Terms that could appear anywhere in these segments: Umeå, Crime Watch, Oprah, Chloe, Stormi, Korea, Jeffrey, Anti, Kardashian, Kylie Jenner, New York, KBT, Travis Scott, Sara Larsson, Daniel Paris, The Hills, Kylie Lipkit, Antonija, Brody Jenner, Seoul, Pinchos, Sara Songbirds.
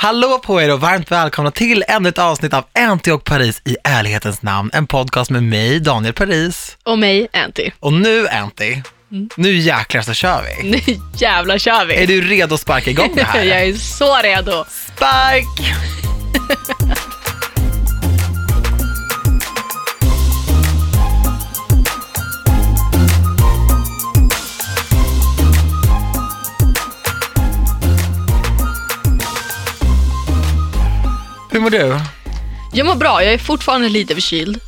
Hallå på er och varmt välkomna till ännu ett avsnitt av Anti och Paris i ärlighetens namn. En podcast med mig, Daniel Paris. Och mig, Anti. Och nu, Anti, nu jäklar så kör vi. Nu jävlar kör vi. Är du redo att sparka igång det här? Jag är så redo. Spark! Hur mår du? Jag mår bra, jag är fortfarande lite förkyld.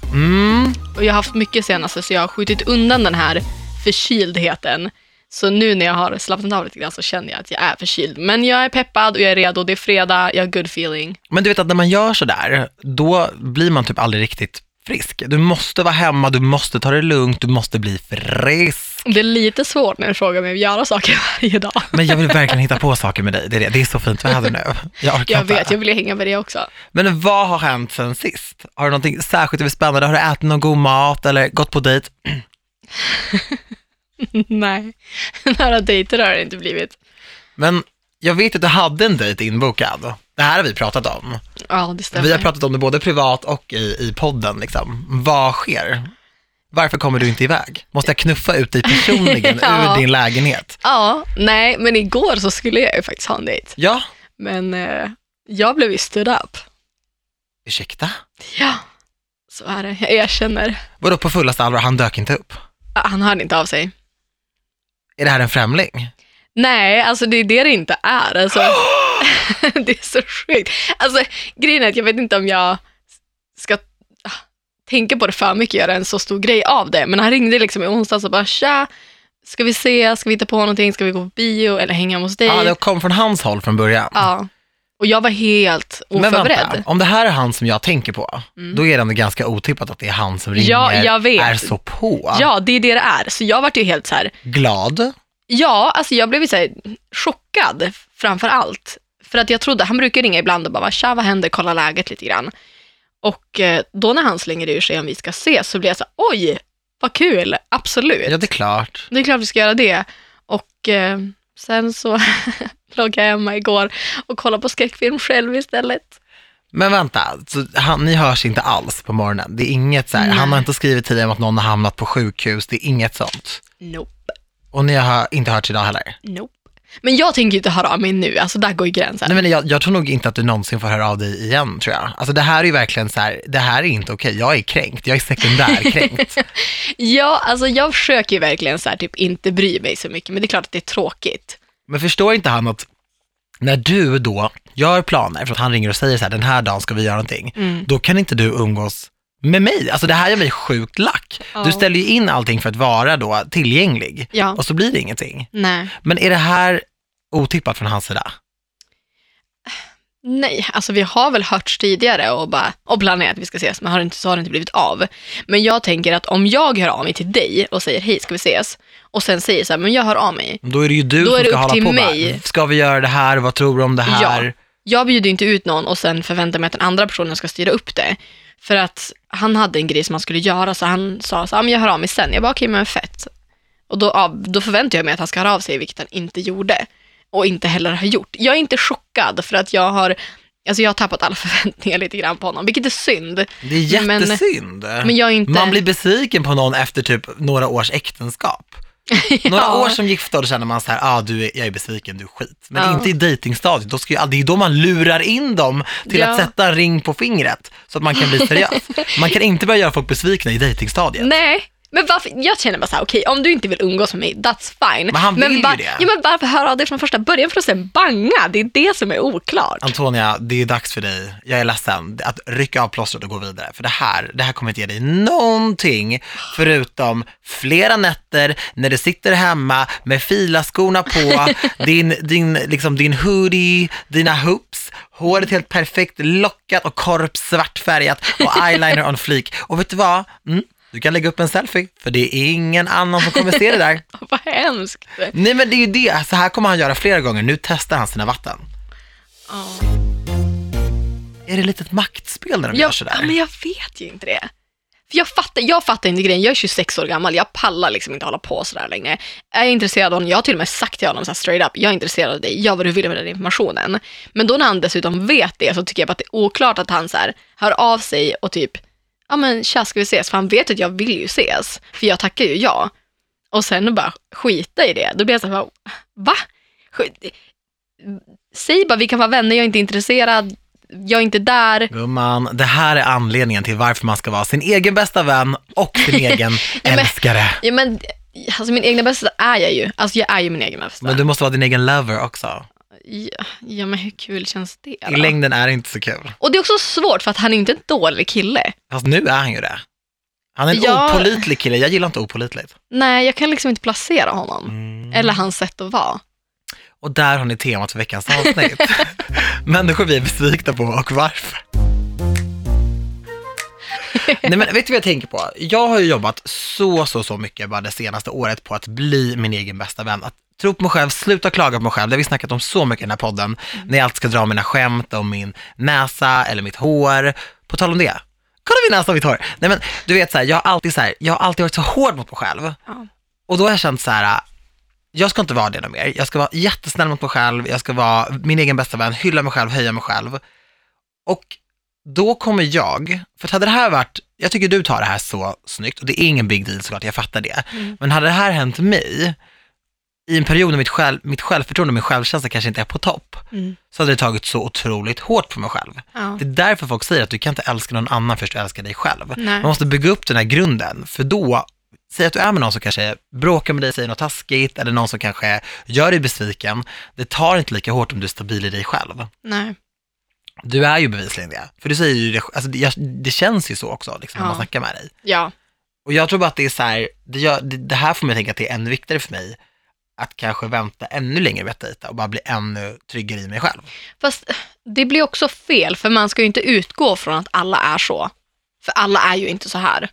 Och jag har haft mycket senaste, så jag har skjutit undan den här förkyldheten. Så nu när jag har slappnat av lite grann så känner jag att jag är förkyld. Men jag är peppad och jag är redo, det är fredag, jag har good feeling. Men du vet att när man gör sådär, då blir man typ aldrig riktigt frisk. Du måste vara hemma, du måste ta det lugnt, du måste bli frisk. Det är lite svårt när du frågar mig att göra saker varje dag. Men jag vill verkligen hitta på saker med dig, det är så fint väder nu. Jag vill hänga med dig också. Men vad har hänt sen sist? Har du någonting särskilt överspännande? Har du ätit någon god mat eller gått på dejt? Nej, några dejter har det inte blivit. Men jag vet att du hade en dejt inbokad. Det här har vi pratat om. Ja, det stämmer. Vi har pratat om det både privat och i podden. Liksom. Vad sker? Varför kommer du inte iväg? Måste jag knuffa ut dig personligen ur din lägenhet? Ja, nej, men igår så skulle jag ju faktiskt ha en dejt. Ja. Men jag blev ju stood up. Ursäkta? Ja, så är det. Jag erkänner. Vadå på fullaste allvar? Han dök inte upp? Han hörde inte av sig. Är det här en främling? Nej, alltså det är det inte är. Alltså, det är så sjukt. Alltså, grejen är att jag vet inte om jag ska tänka på det för mycket, göra en så stor grej av det. Men han ringde liksom i onsdags och bara, tja, ska vi se, ska vi hitta på någonting, ska vi gå på bio eller hänga hos dig? Ja, det kom från hans håll från början. Ja, och jag var helt oförberedd. Men vänta, om det här är han som jag tänker på, då är det ganska otippat att det är han som ringer, jag vet. Är så på. Ja, det är det är. Så jag var ju helt så här... glad. Ja, alltså jag blev så här chockad framför allt. För att jag trodde, han brukar ringa ibland och bara, tja vad händer, kolla läget lite grann. Och då när han slänger ur sig om vi ska ses så blir jag så här, oj, vad kul, absolut. Ja, det är klart. Det är klart vi ska göra det. Och sen så loggade jag hemma igår och kollade på skräckfilm själv istället. Men vänta, så ni hörs inte alls på morgonen? Det är inget så här, han har inte skrivit till dig om att någon har hamnat på sjukhus, det är inget sånt? Nope. Och ni har inte hört idag heller? Nope. Men jag tänker inte höra av mig nu. Alltså där går ju gränsen. Nej, men jag tror nog inte att du någonsin får höra av dig igen, tror jag. Alltså det här är ju verkligen så här, det här är inte okej. Jag är kränkt. Jag är sekundärkränkt. Ja, alltså jag försöker ju verkligen så här typ inte bry mig så mycket. Men det är klart att det är tråkigt. Men förstår inte han att när du då gör planer, för att han ringer och säger så här, den här dagen ska vi göra någonting. Då kan inte du umgås med mig, alltså det här gör mig sjukt lack. Du ställer ju in allting för att vara då tillgänglig, och så blir det ingenting. Nej. Men är det här otippat från hans sida? Nej, alltså vi har väl hörts tidigare och planerat att vi ska ses, men så har det inte blivit av. Men jag tänker att om jag hör av mig till dig och säger hej, ska vi ses? Och sen säger så här, men jag hör av mig. Då är det ju du som ska hålla på mig. Bara, ska vi göra det här? Vad tror du om det här? Ja. Jag bjuder inte ut någon och sen förväntar mig att den andra personen ska styra upp det. För att han hade en grej som han skulle göra, så han sa så, men jag hör av mig sen. Jag bara, okej, men fett. Och då förväntar jag mig att han ska höra av sig, vilket han inte gjorde. Och inte heller har gjort. Jag är inte chockad för att jag har tappat alla förväntningar lite grann på honom. Vilket är synd. Det är jättesynd. Men jag är inte... Man blir besviken på någon efter typ några års äktenskap. Ja. Några år som gifta, då känner man så här, jag är besviken, du är skit. Men inte i dejtingstadiet, det är då man lurar in dem till att sätta en ring på fingret så att man kan bli seriös. Man kan inte börja göra folk besvikna i dejtingstadiet. Nej, men varför, jag känner bara så här, okej, om du inte vill umgås med mig, that's fine. Men han vill ju det. Ja, men varför höra av dig från första början för att sen banga? Det är det som är oklart. Antonija, det är dags för dig, jag är ledsen, att rycka av plåstret och gå vidare. För det här kommer inte ge dig någonting förutom flera nätter när du sitter hemma med filaskorna på, din hoodie, dina hoops, håret helt perfekt lockat och korpsvartfärgat och eyeliner on fleek. Och vet du vad? Du kan lägga upp en selfie, för det är ingen annan som kommer se det där. Vad hemskt. Nej, men det är ju det. Så här kommer han göra flera gånger. Nu testar han sina vatten. Är det lite ett maktspel när de gör sådär? Men jag vet ju inte det. För jag fattar inte grejen. Jag är 26 år gammal. Jag pallar liksom inte hålla på sådär längre. Jag är intresserad av honom. Jag har till och med sagt till honom så här straight up. Jag är intresserad av dig. Gör vad du vill med den informationen. Men då när han dessutom vet det så tycker jag att det är oklart att han så här hör av sig och typ, ja men tja, ska vi ses? För han vet att jag vill ju ses. För jag tackar ju ja. Och sen bara skita i det. Då blir jag så här, va? Säg bara vi kan vara vänner. Jag är inte intresserad. Jag är inte där. Gumman, det här är anledningen till varför man ska vara sin egen bästa vän och sin egen älskare. Ja, men alltså, min egna bästa är jag ju. Alltså jag är ju min egen bästa. Men du måste vara din egen lover också. Ja men hur kul känns det då? I längden är det inte så kul. Och det är också svårt för att han är inte en dålig kille. Fast nu är han ju det. Han är en opålitlig kille. Jag gillar inte opålitligt. Nej, jag kan liksom inte placera honom. Mm. Eller hans sätt att vara. Och där har ni temat för veckans avsnitt. Människor vi är besvikna på och varför. Nej, men vet du vad jag tänker på? Jag har ju jobbat så mycket bara det senaste året på att bli min egen bästa vän. Att tro på mig själv, sluta klaga på mig själv. Det har vi snackat om så mycket i den här podden. När jag alltid ska dra mina skämt om min näsa eller mitt hår. På tal om det. Kolla min näsa och mitt hår. Nej, men du vet såhär, jag har alltid varit så hård mot mig själv. Ja. Och då har jag känt så här. Jag ska inte vara det någon mer. Jag ska vara jättesnäll mot mig själv. Jag ska vara min egen bästa vän. Hylla mig själv, höja mig själv. Och då kommer jag... För hade det här varit... Jag tycker du tar det här så snyggt. Och det är ingen big deal såklart, jag fattar det. Mm. Men hade det här hänt mig... I en period när mitt självförtroende och min självkänsla kanske inte är på topp. Mm. Så hade det tagit så otroligt hårt på mig själv. Ja. Det är därför folk säger att du kan inte älska någon annan först du älskar dig själv. Nej. Man måste bygga upp den här grunden. För då... Säg att du är med någon som kanske bråkar med dig, säger något taskigt eller någon som kanske gör dig besviken. Det tar inte lika hårt om du är stabil i dig själv. Nej. Du är ju bevisligen det. För du säger ju det, alltså, det känns ju så också liksom, ja. När man snackar med dig. Ja. Och jag tror bara att det är så här, det här får mig tänka att det är ännu viktigare för mig att kanske vänta ännu längre med dejta och bara bli ännu tryggare i mig själv. Fast det blir också fel för man ska ju inte utgå från att alla är så. För alla är ju inte så här.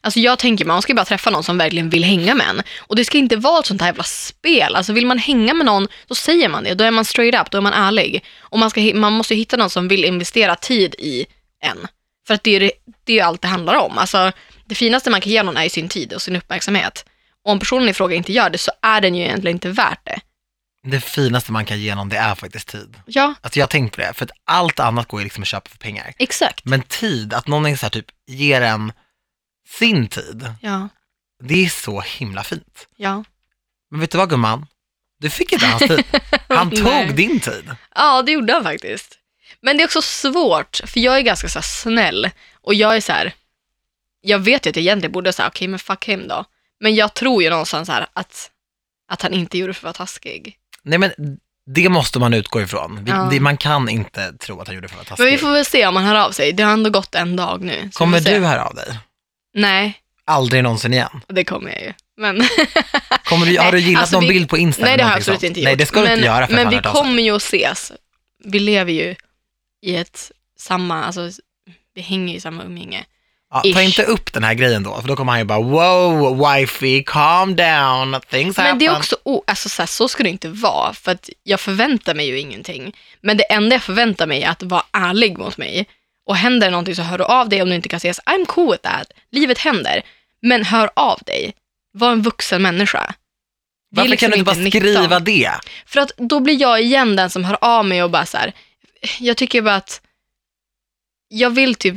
Alltså jag tänker man ska ju bara träffa någon som verkligen vill hänga med en. Och det ska inte vara ett sånt här jävla spel. Alltså vill man hänga med någon, då säger man det. Då är man straight up, då är man ärlig. Och man måste ju hitta någon som vill investera tid i en. För att det är ju allt det handlar om. Alltså det finaste man kan ge någon är ju sin tid och sin uppmärksamhet. Och om personen i fråga inte gör det så är den ju egentligen inte värt det. Det finaste man kan ge någon, det är faktiskt tid. Ja. Alltså jag tänker på det. För att allt annat går ju liksom att köpa för pengar. Exakt. Men tid, att någon är så här typ ger en... sin tid. Ja. Det är så himla fint. Ja. Men vet du vad gumman? Du fick inte hans tid. Han tog din tid. Ja, det gjorde han faktiskt. Men det är också svårt. För jag är ganska så här snäll. Och jag är så här. Jag vet ju att jag egentligen borde säga okej, men fuck him då. Men jag tror ju någonstans här att han inte gjorde för att vara taskig. Nej, men det måste man utgå ifrån. Ja. Man kan inte tro att han gjorde för att vara taskig. Men vi får väl se om han hör av sig. Det har ändå gått en dag nu. Kommer du höra av dig? Nej. Aldrig någonsin igen. Det kommer jag ju. Men har du gillat någon bild på Instagram? Nej, det har jag absolut inte gjort. Nej, det ska du inte göra. Men vi kommer ju att ses. Vi lever ju i ett samma... Alltså, vi hänger ju i samma umgänge. Ja, ta inte upp den här grejen då. För då kommer han ju bara, wow, wifey, calm down. Things happen. Men det är också... alltså, så ska det inte vara. För att jag förväntar mig ju ingenting. Men det enda jag förväntar mig är att vara ärlig mot mig. Och händer någonting så hör du av dig om du inte kan ses. I'm cool with that. Livet händer. Men hör av dig. Var en vuxen människa. Varför liksom kan du inte bara skriva det? För att då blir jag igen den som hör av mig och bara så här. Jag tycker bara att jag vill typ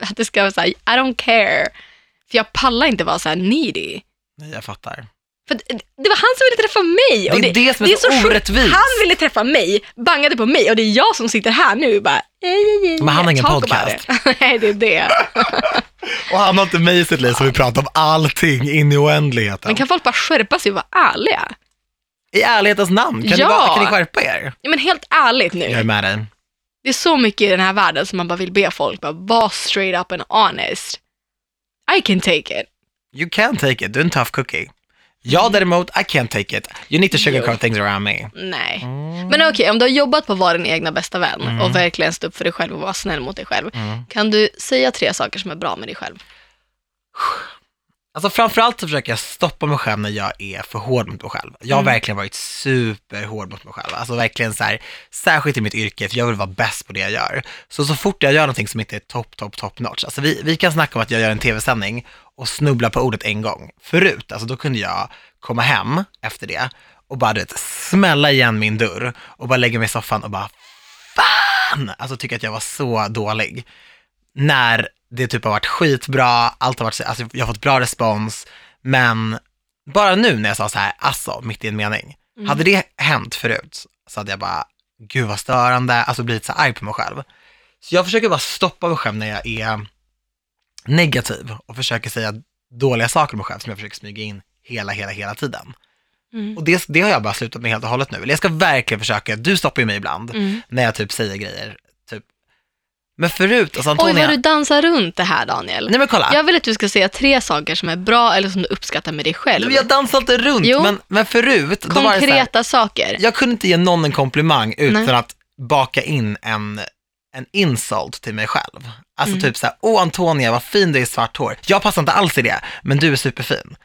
att det ska vara så här, I don't care. För jag pallar inte vara så här needy. Nej, jag fattar. För det var han som ville träffa mig. Och det som är så orättvist. Han ville träffa mig, bangade på mig. Och det är jag som sitter här nu och bara men han har ingen podcast. Nej, det är det. Och han har inte mig i sitt liv som vi pratar om allting in i oändligheten. Men kan folk bara skärpa sig och vara ärliga? I ärlighetens namn, kan ni skärpa er? Ja, men helt ärligt nu. Jag är med dig. Det är så mycket i den här världen som man bara vill be folk bara, vara straight up and honest. I can take it. You can take it, du är en tough cookie. Jag däremot, I can't take it. You need to sugarcoat things around me. Nej. Mm. Men okej, om du har jobbat på att vara din egna bästa vän och verkligen stå upp för dig själv och vara snäll mot dig själv. Kan du säga 3 saker som är bra med dig själv? Alltså framförallt så försöker jag stoppa mig själv när jag är för hård mot mig själv. Jag har verkligen varit superhård mot mig själv. Alltså verkligen så här, särskilt i mitt yrke, för jag vill vara bäst på det jag gör. Så fort jag gör någonting som inte är top notch. Alltså vi kan snacka om att jag gör en tv-sändning och snubblar på ordet en gång. Förut, alltså då kunde jag komma hem efter det och bara smälla igen min dörr och bara lägga mig i soffan och bara fan! Alltså tycker att jag var så dålig. När det typ har varit skitbra, allt har varit, alltså jag har fått bra respons, men bara nu när jag sa så här, alltså mitt i en mening, hade det hänt förut så hade jag bara, gud vad störande, alltså blivit så arg på mig själv. Så jag försöker bara stoppa mig själv när jag är negativ och försöker säga dåliga saker om mig själv som jag försöker smyga in hela tiden. Och det har jag bara slutat med helt och hållet nu. Eller jag ska verkligen försöka, du stoppar ju mig ibland när jag typ säger grejer. Men förut, alltså Antonija... Oj, vad du dansar runt det här, Daniel. Nej, men kolla. Jag vill att du ska säga 3 saker som är bra eller som du uppskattar med dig själv. Nej, jag dansar inte runt, men förut... Konkreta då var det så här, saker. Jag kunde inte ge någon en komplimang utan att baka in en insult till mig själv. Alltså typ så här, åh Antonija, vad fin du är i svart hår. Jag passar inte alls i det, men du är superfin.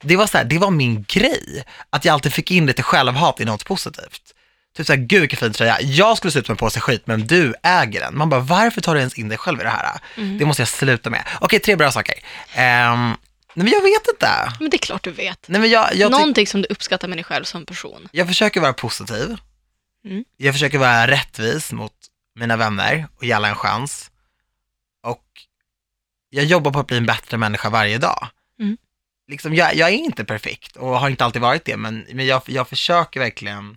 Det var så här, det var min grej. Att jag alltid fick in lite självhat i något positivt. Typ såhär, gud vilken fin tröja. Jag skulle se ut med en påse skit, men du äger den. Man bara, varför tar du ens in dig själv i det här? Det måste jag sluta med. Okej, 3 bra saker. Nej, men jag vet inte. Men det är klart du vet. Nej, men jag någonting som du uppskattar med dig själv som person. Jag försöker vara positiv. Jag försöker vara rättvis mot mina vänner och ge alla en chans. Och jag jobbar på att bli en bättre människa varje dag. Liksom, jag är inte perfekt och har inte alltid varit det, men jag försöker verkligen...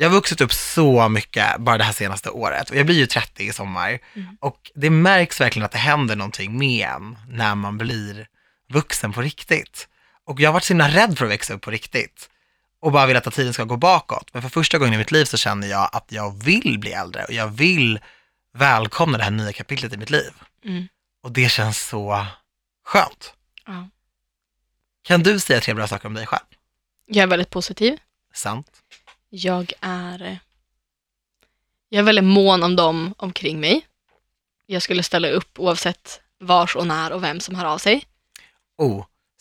Jag har vuxit upp så mycket bara det här senaste året. Och jag blir ju 30 i sommar. Och det märks verkligen att det händer någonting med en när man blir vuxen på riktigt. Och jag har varit så himla rädd för att växa upp på riktigt. Och bara vill att tiden ska gå bakåt. Men för första gången i mitt liv så känner jag att jag vill bli äldre. Och jag vill välkomna det här nya kapitlet i mitt liv. Och det känns så skönt. Ja. Kan du säga 3 bra saker om dig själv? Jag är väldigt positiv. Sant. Jag är väldigt mån om dem omkring mig. Jag skulle ställa upp oavsett vars och när och vem som hör av sig.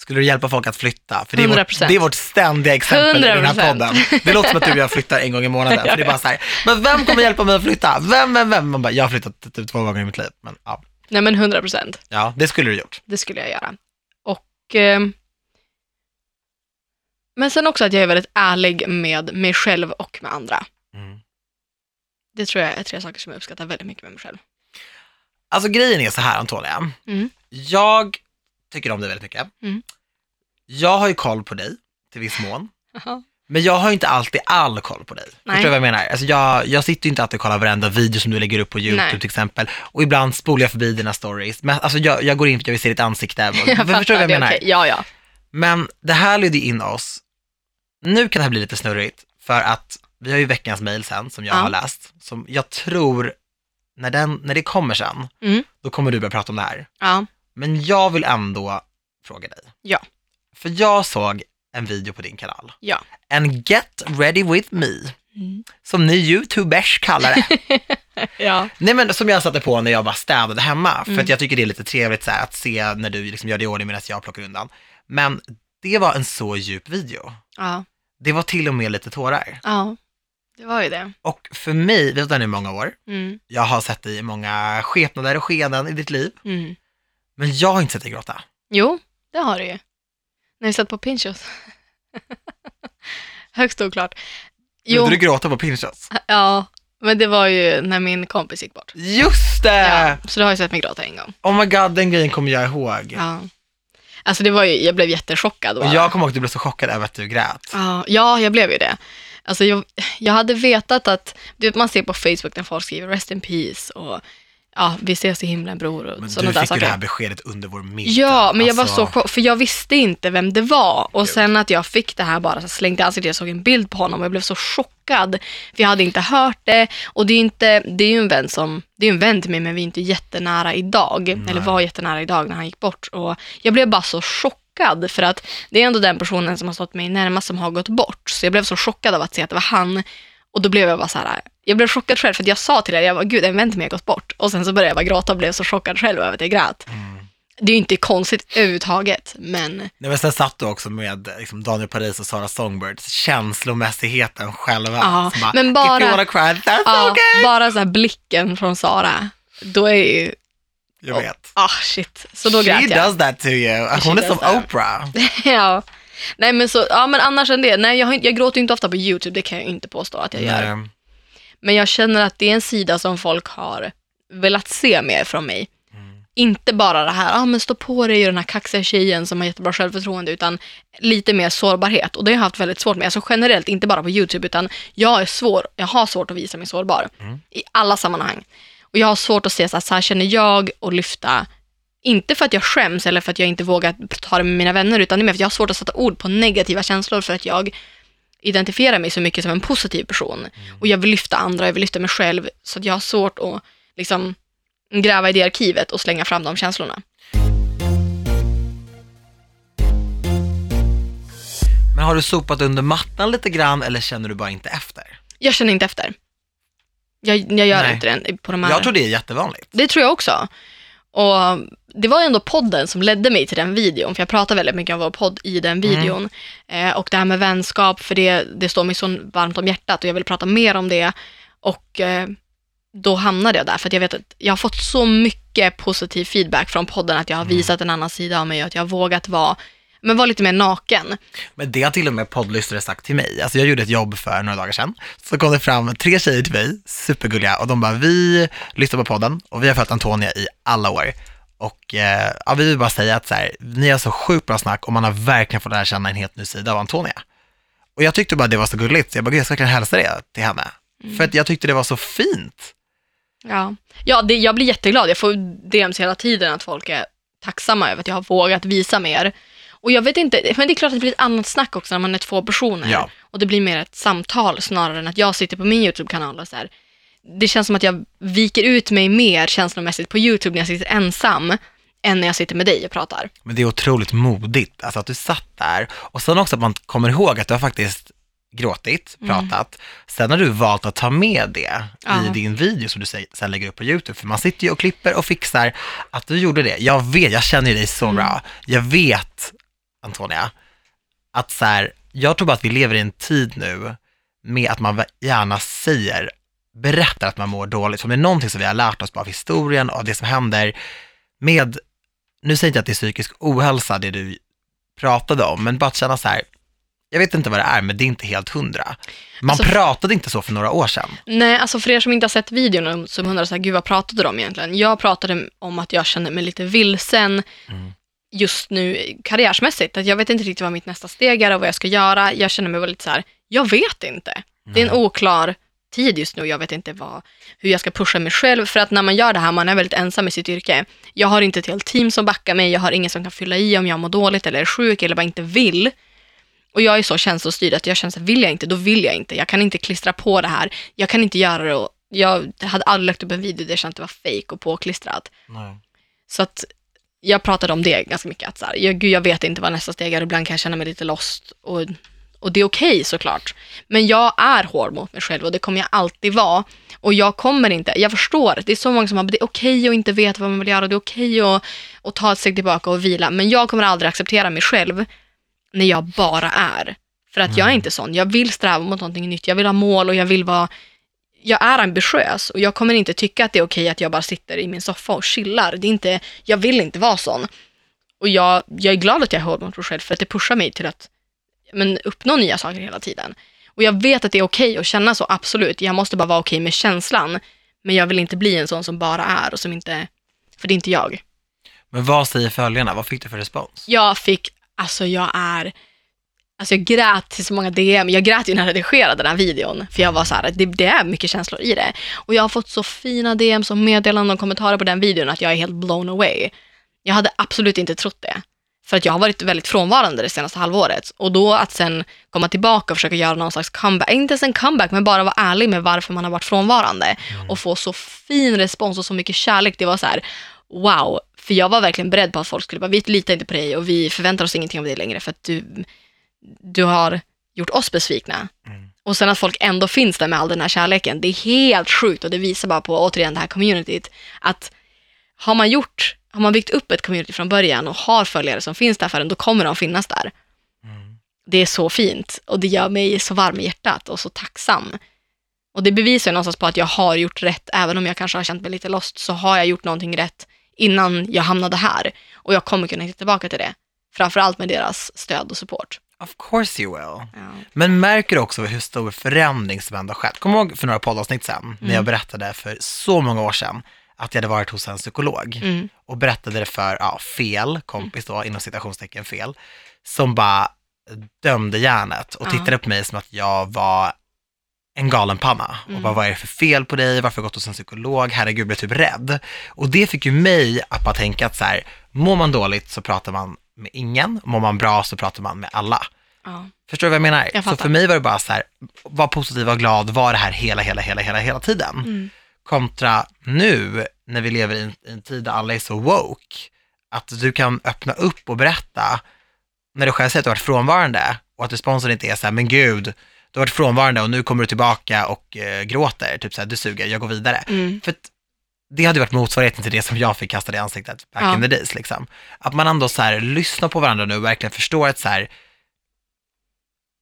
Skulle du hjälpa folk att flytta? För det är, vårt ständiga exempel 100%. I den här podden. Det låter som att du och jag flyttar en gång i månaden. För det är bara så här, men vem kommer hjälpa mig att flytta? Vem? Man bara, jag har flyttat typ 2 gånger i mitt liv. Men, ja. Nej, men 100%. Ja, det skulle du gjort. Det skulle jag göra. Och... Men sen också att jag är väldigt ärlig med mig själv och med andra. Det tror jag är 3 saker som jag uppskattar väldigt mycket med mig själv. Alltså grejen är så här, Antonija. Jag tycker om dig väldigt mycket. Jag har ju koll på dig till viss mån. Men jag har ju inte alltid all koll på dig. Nej. Förstår du vad jag menar? Alltså jag sitter ju inte alltid och kollar varenda video som du lägger upp på YouTube. Nej. Till exempel. Och ibland spolar jag förbi dina stories. Men alltså jag går in för att jag vill se ditt ansikte. Förstår du vad jag menar? Okay. Ja. Men det här leder in oss. Nu kan det här bli lite snurrigt, för att vi har ju veckans mejl sen som jag har läst. Som jag tror, när det kommer sen, då kommer du börja prata om det här. Ja. Men jag vill ändå fråga dig. Ja. För jag såg en video på din kanal. Ja. En Get Ready With Me. Som ni youtubers kallar det. Ja. Nej, men som jag satte på när jag bara städade hemma. För att jag tycker det är lite trevligt så här, att se när du liksom gör det i ordning medan jag plockar undan. Men det var en så djup video. Ja. Det var till och med lite tårar. Ja, det var ju det. Och för mig, vi har sett den i många år. Jag har sett dig i många skepnader och skeden i ditt liv. Men jag har inte sett dig gråta. Jo, det har du ju. När vi satt på Pinchos. Högst oklart. Kunde du gråta på Pinchos? Ja, men det var ju när min kompis gick bort. Just det! Ja, så du har ju sett mig gråta en gång. Oh my god, den grejen kommer jag ihåg. Ja. Alltså det var ju, jag blev jättechockad. Och jag kommer ihåg att du blev så chockad över att du grät. Ja, jag blev ju det. Alltså jag hade vetat att, du vet, man ser på Facebook när folk skriver rest in peace och ja, vi ses i himlen bror. Och men du fick ju det här beskedet under vår middag. Ja, men jag var så chockad, för jag visste inte vem det var. Och sen att jag fick det här bara så slängde jag, alltså jag såg en bild på honom och jag blev så chockad. För jag hade inte hört det. Och det är ju en vän som, det är en vän till mig, men vi är inte jättenära idag. Nej. Eller var jättenära idag när han gick bort. Och jag blev bara så chockad, för att det är ändå den personen som har stått mig närmast som har gått bort. Så jag blev så chockad av att se att det var han. Och då blev jag bara så här. Jag blev chockad själv, för att jag sa till dig, jag var gud, en vän till mig har gått bort. Och sen så började jag bara gråta och blev så chockad själv över att jag grät. Det är ju inte konstigt överhuvudtaget, men... Nej, men sen satt du också med liksom, Daniel Paris och Sara Songbirds, känslomässigheten själva. Ja, bara, men bara... Cry, ja, okay. Bara så här blicken från Sara, då är det ju... Jag vet. Ah, shit. Så då grät jag. She does that to you. Hon är som Oprah. Ja. Nej, men så... Ja, men annars än det. Nej, jag gråter ju inte ofta på YouTube, det kan jag inte påstå att jag gör. Men jag känner att det är en sida som folk har velat se mer från mig. Inte bara det här, men stå på dig i den här kaxiga tjejen som har jättebra självförtroende, utan lite mer sårbarhet. Och det har jag haft väldigt svårt med. Alltså generellt, inte bara på YouTube, utan jag har svårt att visa mig sårbar. I alla sammanhang. Och jag har svårt att se så här känner jag och lyfta. Inte för att jag skäms eller för att jag inte vågar ta det med mina vänner, utan det är mer för att jag har svårt att sätta ord på negativa känslor, för att jag identifierar mig så mycket som en positiv person. Och jag vill lyfta andra, jag vill lyfta mig själv. Så att jag har svårt att liksom... gräva i det arkivet och slänga fram de känslorna. Men har du sopat under mattan lite grann, eller känner du bara inte efter? Jag känner inte efter. Jag gör inte det på de här. Jag tror det är jättevanligt. Det tror jag också. Och det var ju ändå podden som ledde mig till den videon, för jag pratade väldigt mycket om vår podd i den videon. Och det här med vänskap, för det står mig så varmt om hjärtat och jag vill prata mer om det. Och... då hamnade jag där, för att jag vet att jag har fått så mycket positiv feedback från podden, att jag har visat en annan sida av mig och att jag har vågat vara lite mer naken. Men det har till och med poddlyssnare sagt till mig. Alltså jag gjorde ett jobb för några dagar sedan, så kom det fram 3 tjejer till mig, supergulliga, och de bara, vi lyssnar på podden och vi har följt Antonija i alla år. Och vi vill bara säga att så här, ni har så sjukt bra snack och man har verkligen fått lära känna en helt ny sida av Antonija. Och jag tyckte bara det var så gulligt, så jag bara, jag ska verkligen hälsa det till henne. För att jag tyckte det var så fint. Ja, jag blir jätteglad. Jag får DMs hela tiden att folk är tacksamma över att jag har vågat visa mer. Och jag vet inte, men det är klart att det blir ett annat snack också när man är 2 personer. Ja. Och det blir mer ett samtal snarare än att jag sitter på min YouTube-kanal och så här. Det känns som att jag viker ut mig mer känslomässigt på YouTube när jag sitter ensam än när jag sitter med dig och pratar. Men det är otroligt modigt, alltså att du satt där. Och sen också att man kommer ihåg att du har faktiskt gråtit, pratat. Sen har du valt att ta med det i din video som du sen lägger upp på YouTube. För man sitter ju och klipper och fixar att du gjorde det. Jag känner ju dig så bra. Jag vet, Antonija, att så här, jag tror bara att vi lever i en tid nu med att man gärna berättar att man mår dåligt. För det är någonting som vi har lärt oss bara av historien och av det som händer med, nu säger jag inte att det är psykisk ohälsa det du pratade om, men bara att känna så här, jag vet inte vad det är, men det är inte helt 100. Man pratade inte så för några år sedan. Nej, alltså för er som inte har sett videon som undrar så här, gud vad pratade de egentligen? Jag pratade om att jag kände mig lite vilsen just nu karriärsmässigt. Att jag vet inte riktigt vad mitt nästa steg är och vad jag ska göra. Jag känner mig lite så här, jag vet inte. Det är en oklar tid just nu. Jag vet inte hur jag ska pusha mig själv. För att när man gör det här, man är väldigt ensam i sitt yrke. Jag har inte ett helt team som backar mig. Jag har ingen som kan fylla i om jag mår dåligt eller är sjuk eller bara inte vill. Och jag är så känslostyrd att jag känner att vill jag inte, då vill jag inte. Jag kan inte klistra på det här. Jag kan inte göra det. Och jag hade aldrig lagt upp en video där jag kände att det var fake och påklistrat. Nej. Så att jag pratade om det ganska mycket. Att så här, jag vet inte vad nästa steg är. Ibland kan jag känna mig lite lost. Och det är okej, såklart. Men jag är hård mot mig själv och det kommer jag alltid vara. Och jag kommer inte. Jag förstår. Det är så många som har, det är okej att inte veta vad man vill göra. Det är okej att ta ett steg tillbaka och vila. Men jag kommer aldrig acceptera mig själv när jag bara är. För att jag är inte sån. Jag vill sträva mot någonting nytt. Jag vill ha mål och jag är ambitiös. Och jag kommer inte tycka att det är okej att jag bara sitter i min soffa och chillar. Det är inte... Jag vill inte vara sån. Och jag är glad att jag är hård mot mig själv, för att det pushar mig till att uppnå nya saker hela tiden. Och jag vet att det är okej att känna så, absolut. Jag måste bara vara okej med känslan. Men jag vill inte bli en sån som bara är och som inte... För det är inte jag. Men vad säger följarna? Vad fick du för respons? Jag fick... jag grät till så många DM. Jag grät ju när jag redigerade den här videon. För jag var så här, det är mycket känslor i det. Och jag har fått så fina DM som meddelanden och kommentarer på den videon att jag är helt blown away. Jag hade absolut inte trott det. För att jag har varit väldigt frånvarande det senaste halvåret. Och då att sen komma tillbaka och försöka göra någon slags comeback. Inte ens en comeback, men bara vara ärlig med varför man har varit frånvarande. Och få så fin respons och så mycket kärlek. Det var så här, wow. För jag var verkligen beredd på att folk skulle bara, vi litar inte på dig och vi förväntar oss ingenting av dig längre, för att du har gjort oss besvikna. Och sen att folk ändå finns där med all den här kärleken, det är helt sjukt. Och det visar bara på, återigen, det här communityt, att har man gjort har man byggt upp ett community från början och har följare som finns där för en, då kommer de finnas där. Mm. Det är så fint och det gör mig så varm i hjärtat och så tacksam. Och det bevisar någonstans på att jag har gjort rätt, även om jag kanske har känt mig lite lost, så har jag gjort någonting rätt innan jag hamnade här. Och jag kommer kunna hitta tillbaka till det. Framförallt med deras stöd och support. Of course you will. Ja. Men märker du också hur stor förändring som ändå skett? Kom ihåg för några poddavsnitt sen, när jag berättade för så många år sedan att jag hade varit hos en psykolog och berättade det för fel kompis då, inom citationstecken fel, som bara dömde hjärnet och tittade på mig som att jag var en galen panna. Och bara, vad är det för fel på dig? Varför har jag gått hos en psykolog? Herregud, blev typ rädd. Och det fick ju mig att bara tänka att så här, mår man dåligt så pratar man med ingen. Mår man bra så pratar man med alla. Ja. Förstår du vad jag menar? Jag fattar. Så för mig var det bara så här, var positiv och glad, var det här hela tiden. Kontra nu när vi lever i en tid där alla är så woke, att du kan öppna upp och berätta när du själv säger att du har varit frånvarande och att responsen inte är så här, men gud, du har varit frånvarande och nu kommer du tillbaka och gråter, typ så här, du suger, jag går vidare. För att det hade varit motsvarigheten till det som jag fick kastade i ansiktet back in the days liksom. Att man ändå så här lyssnar på varandra nu och verkligen förstår att så här,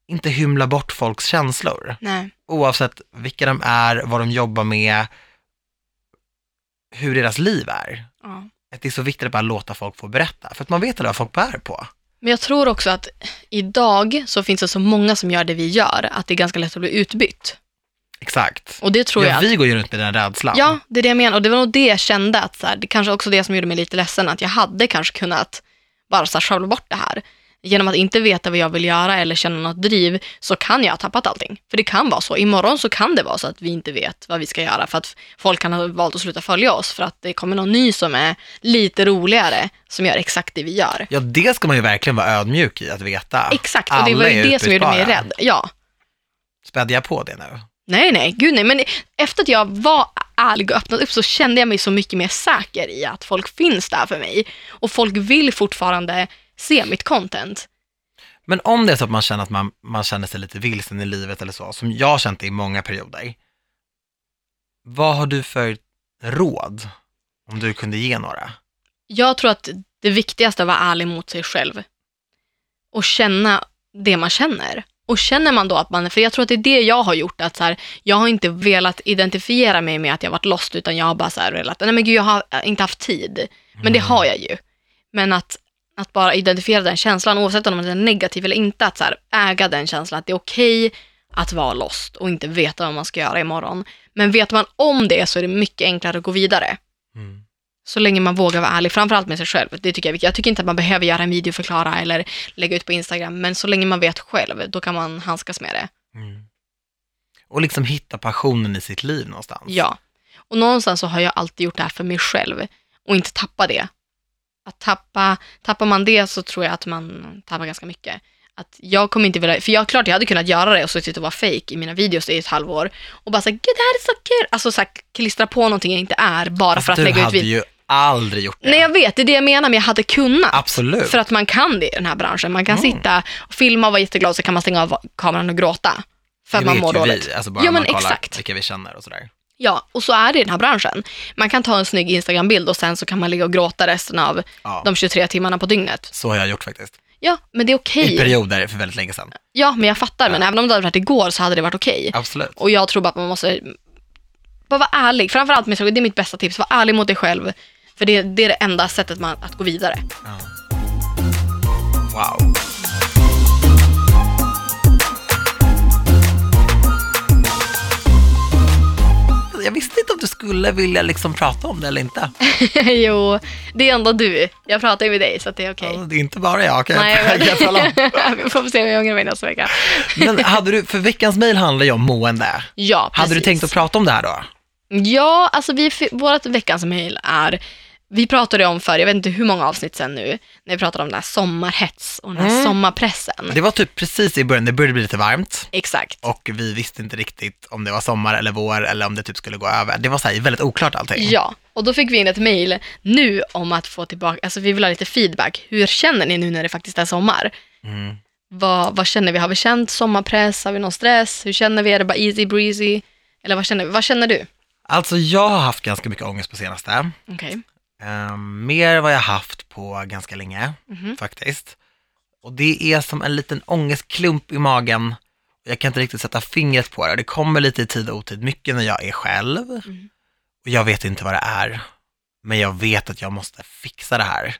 inte hymla bort folks känslor. Nej. Oavsett vilka de är, vad de jobbar med, hur deras liv är. Ja. Att det är så viktigt att bara låta folk få berätta, för att man vet vad folk bär på. Men jag tror också att idag så finns det så många som gör det vi gör att det är ganska lätt att bli utbytt. Exakt. Och det tror jag att vi går ju runt med den rädslan. Ja, det är det jag menar. Och det var nog det jag kände att så här, det kanske också det som gjorde mig lite ledsen, att jag hade kanske kunnat bara så här, skavla bort det här. Genom att inte veta vad jag vill göra eller känna något driv så kan jag ha tappat allting. För det kan vara så. Imorgon så kan det vara så att vi inte vet vad vi ska göra för att folk kan ha valt att sluta följa oss för att det kommer någon ny som är lite roligare som gör exakt det vi gör. Ja, det ska man ju verkligen vara ödmjuk i att veta. Exakt, och det var ju det som gjorde mig rädd. Ja. Spädde jag på det nu? Nej, gud nej. Men efter att jag var ärlig och öppnat upp så kände jag mig så mycket mer säker i att folk finns där för mig. Och folk vill fortfarande se mitt content. Men om det är så att man känner att man känner sig lite vilsen i livet eller så, som jag har känt det i många perioder, vad har du för råd om du kunde ge några? Jag tror att det viktigaste är att vara ärlig mot sig själv och känna det man känner. Och känner man då att man, för jag tror att det är det jag har gjort, att så här, jag har inte velat identifiera mig med att jag varit lost, utan jag har bara så här velat, nej men gud, jag har inte haft tid. Men det har jag ju. Men att bara identifiera den känslan, oavsett om den är negativ eller inte, att så här, äga den känslan att det är okej att vara lost och inte veta vad man ska göra imorgon. Men vet man om det så är det mycket enklare att gå vidare. Så länge man vågar vara ärlig, framförallt med sig själv. Det tycker jag är viktigt. Jag tycker inte att man behöver göra en video och förklara eller lägga ut på Instagram, men så länge man vet själv, då kan man handskas med det. Och liksom hitta passionen i sitt liv någonstans. Ja, och någonstans så har jag alltid gjort det här för mig själv och inte tappa det. Att tappar man det så tror jag att man tappar ganska mycket. Att jag kommer inte vilja, för jag klart jag hade kunnat göra det och suttit och vara fake i mina videos i ett halvår och bara så här, gud det här är så kul. Alltså så här, klistra på någonting jag inte är bara för att lägga ut video. Aldrig gjort det. Nej, jag vet, det är det jag menar, men jag hade kunnat. Absolut. För att man kan det i den här branschen. Man kan sitta och filma och vara jätteglad, så kan man stänga av kameran och gråta för att man mår dåligt. Alltså bara man kollar vilka vi känner och sådär. Ja, och så är det i den här branschen. Man kan ta en snygg Instagram-bild och sen så kan man ligga och gråta resten av de 23 timmarna på dygnet. Så har jag gjort faktiskt. Ja, men det är okej. I perioder för väldigt länge sedan. Ja, men jag fattar. Ja. Men även om det hade varit igår så hade det varit okej. Absolut. Och jag tror bara att man måste bara vara ärlig. Framförallt med sig, det är mitt bästa tips. Var ärlig mot dig själv. För det är det enda sättet att gå vidare. Ja. Wow. Jag visste inte om du skulle vilja liksom prata om det eller inte. Jo, det är ändå du. Jag pratar ju med dig så att det är okej. Ja, det är inte bara jag. Vi får se om jag ångrar mig nästa vecka. Men hade du, för veckans mejl handlar ju om mående. Ja, precis. Hade du tänkt att prata om det här då? Ja, alltså vårt veckans mejl är, vi pratade om jag vet inte hur många avsnitt sen nu, när vi pratade om den här sommarhets och den här sommarpressen. Det var typ precis i början, det började bli lite varmt. Exakt. Och vi visste inte riktigt om det var sommar eller vår eller om det typ skulle gå över. Det var så här väldigt oklart allting. Ja, och då fick vi in ett mejl nu om att få tillbaka, alltså vi vill ha lite feedback. Hur känner ni nu när det faktiskt är sommar? Vad känner vi? Har vi känt sommarpress? Har vi någon stress? Hur känner vi? Är det bara easy breezy? Eller vad känner vi? Vad känner du? Alltså jag har haft ganska mycket ångest på senaste. Okej. Mer vad jag haft på ganska länge faktiskt. Och det är som en liten ångestklump i magen. Jag kan inte riktigt sätta fingret på det. Det kommer lite i tid och otid. Mycket när jag är själv. Och jag vet inte vad det är. Men jag vet att jag måste fixa det här.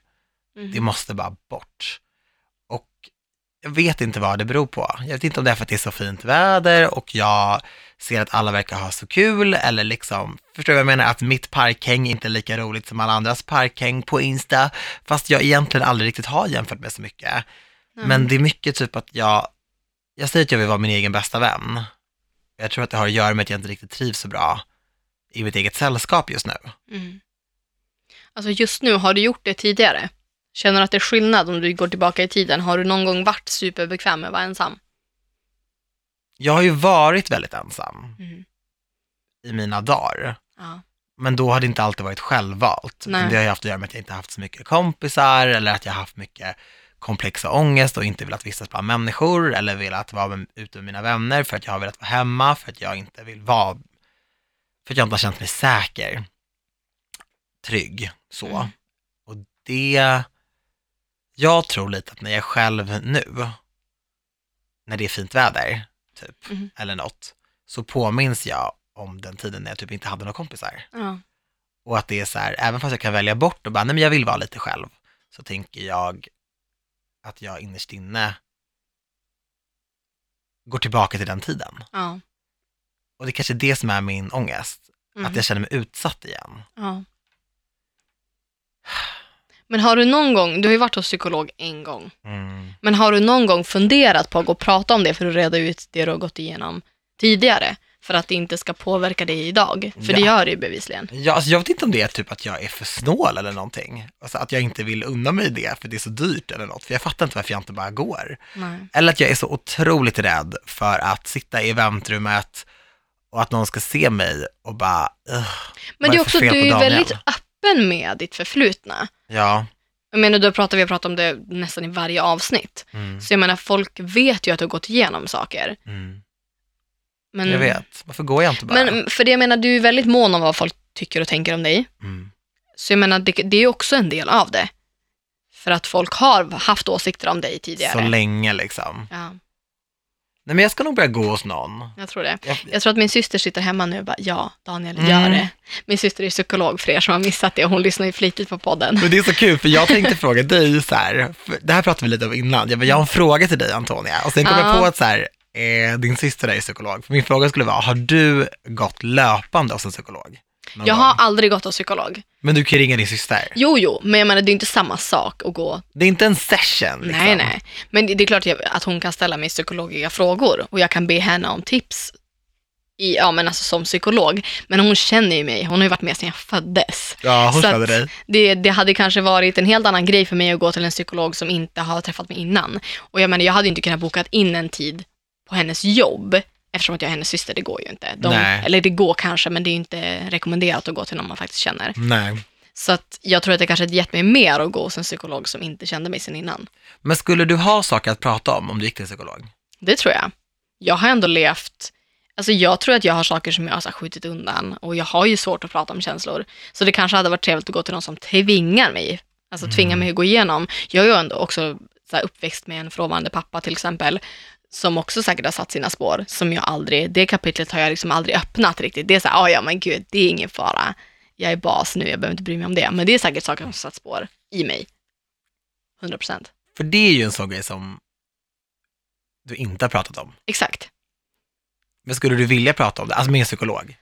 Det måste bara bort. Och jag vet inte vad det beror på. Jag vet inte om det är för att det är så fint väder. Och jag ser att alla verkar ha så kul. Eller liksom, förstår du vad jag menar? Att mitt parkhäng inte är lika roligt som alla andras parkhäng på Insta. Fast jag egentligen aldrig riktigt har jämfört med så mycket. Men det är mycket typ att jag säger att jag vill vara min egen bästa vän. Jag tror att det har att göra med att jag inte riktigt trivs så bra i mitt eget sällskap just nu. Alltså just nu, har du gjort det tidigare? Känner du att det är skillnad om du går tillbaka i tiden? Har du någon gång varit superbekväm med att vara ensam? Jag har ju varit väldigt ensam i mina dagar. Ja. Men då har det inte alltid varit självvalt. Men det har ju haft att göra med att jag inte haft så mycket kompisar, eller att jag har haft mycket komplexa ångest och inte velat vistas bland människor, eller velat vara ute med mina vänner, för att jag har velat vara hemma, för att jag inte vill vara, för att jag inte har känt mig säker, trygg, så. Och det, jag tror lite att när jag är själv nu, när det är fint väder typ, eller något, så påminns jag om den tiden när jag typ inte hade några kompisar. Och att det är så här, även fast jag kan välja bort och bara, nej men jag vill vara lite själv, så tänker jag att jag innerst inne går tillbaka till den tiden. Ja. Och det är kanske det som är min ångest. Att jag känner mig utsatt igen. Ja. Men har du någon gång, du har ju varit hos psykolog en gång. Men har du någon gång funderat på att gå och prata om det, för att reda ut det du har gått igenom tidigare? För att det inte ska påverka dig idag. För det gör det ju bevisligen. Ja, alltså jag vet inte om det är typ att jag är för snål eller någonting. Alltså att jag inte vill unna mig det för det är så dyrt eller något. För jag fattar inte varför jag inte bara går. Eller att jag är så otroligt rädd för att sitta i väntrummet och att någon ska se mig och bara... Men det är också, du är ju väldigt öppen med ditt förflutna. Ja. Jag menar, vi har pratat om det nästan i varje avsnitt. Så jag menar, folk vet ju att du har gått igenom saker. Men, jag vet, varför går jag inte bara? Men för det jag menar, du är väldigt mån om vad folk tycker och tänker om dig. Så jag menar, det är också en del av det. För att folk har haft åsikter om dig tidigare. Så länge liksom. Ja. Nej men jag ska nog börja gå hos någon. Jag tror det. Jag tror att min syster sitter hemma nu och bara, ja Daniel, gör det. Min syster är psykolog för er som har missat det. Och hon lyssnar ju flitigt på podden. Men det är så kul, för jag tänkte fråga dig så här. Det här pratade vi lite om innan. Jag har en fråga till dig, Antonija. Och sen kom jag på att så här... din syster är psykolog. För min fråga skulle vara, har du gått löpande hos en psykolog? Jag har aldrig gått hos psykolog. Men du kan ringa din syster. Jo, men jag menar, det är inte samma sak att gå. Det är inte en session liksom. Nej. Men det är klart att hon kan ställa mig psykologiska frågor. Och jag kan be henne om tips som psykolog. Men hon känner ju mig. Hon har ju varit med sedan jag föddes. Ja, hon kände dig. Det hade kanske varit en helt annan grej för mig att gå till en psykolog som inte har träffat mig innan. Och jag menar, jag hade inte kunnat bokat in en tid på hennes jobb, eftersom att jag är hennes syster, det går ju inte. Eller det går kanske, men det är ju inte rekommenderat att gå till någon man faktiskt känner. Nej. Så att jag tror att det kanske hade gett mig mer att gå hos en psykolog som inte kände mig sedan innan. Men skulle du ha saker att prata om du gick till en psykolog? Det tror jag. Jag har ändå levt... Alltså jag tror att jag har saker som jag har skjutit undan, och jag har ju svårt att prata om känslor. Så det kanske hade varit trevligt att gå till någon som tvingar mig. Alltså tvingar mig att gå igenom. Jag är ju ändå också så här uppväxt med en frånvarande pappa till exempel, som också säkert har satt sina spår, som jag aldrig, det kapitlet har jag liksom aldrig öppnat riktigt. Det är så här, ja men gud, det är ingen fara. Jag är bas nu, jag behöver inte bry mig om det. Men det är säkert saker som har satt spår i mig. 100%. För det är ju en sån grej som du inte har pratat om. Exakt. Men skulle du vilja prata om det? Alltså med en psykolog?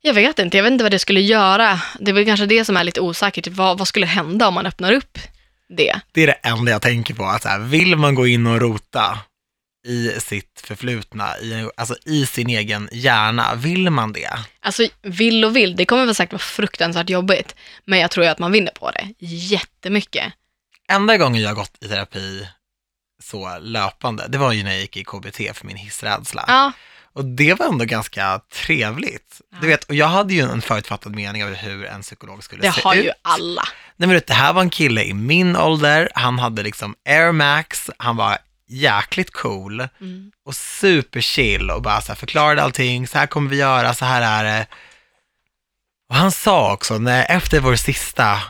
Jag vet inte vad det skulle göra. Det är väl kanske det som är lite osäkert. Vad skulle hända om man öppnar upp det? Det är det enda jag tänker på. Att så här, vill man gå in och rota i sitt förflutna, i sin egen hjärna, vill man det? Alltså vill, det kommer väl säkert vara fruktansvärt jobbigt, men jag tror ju att man vinner på det jättemycket. Enda gången jag har gått i terapi så löpande, det var ju när jag gick i KBT för min hissrädsla. Ja. Och det var ändå ganska trevligt. Ja. Du vet, och jag hade ju en förutfattad mening av hur en psykolog skulle se ut. Det har ju alla. Nej men det här var en kille i min ålder, han hade liksom Air Max, han var jäkligt cool och superchill och bara så här förklarade allting, så här kommer vi göra, så här är det. Och han sa också, efter vår sista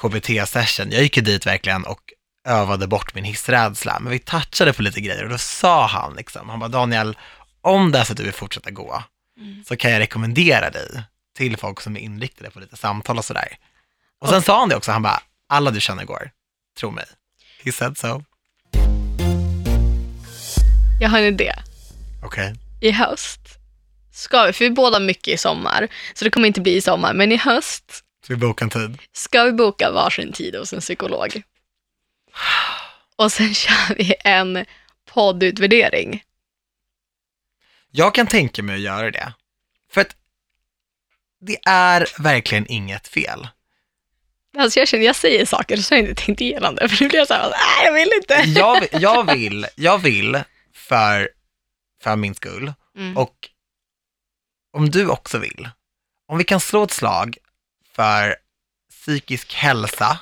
KBT-session. Jag gick ju dit verkligen och övade bort min hissrädsla. Men vi touchade på lite grejer och då sa han liksom, han bara, Daniel, om det är så att du vill fortsätta gå så kan jag rekommendera dig till folk som är inriktade på lite samtal och sådär. Och sen sa han det också, han bara, alla du känner går, tro mig. He said so. Jag har en idé. Okej. I höst ska vi, för vi båda mycket i sommar, så det kommer inte bli i sommar, men i höst ska vi boka en tid. Ska vi boka varsin tid hos en psykolog. Och sen kör vi en poddutvärdering. Jag kan tänka mig att göra det. För att det är verkligen inget fel. Alltså jag känner, jag säger saker så jag inte tänkt igenom det. För nu blir jag såhär, nej jag vill inte. Jag vill för min skull. Och om du också vill. Om vi kan slå ett slag för psykisk hälsa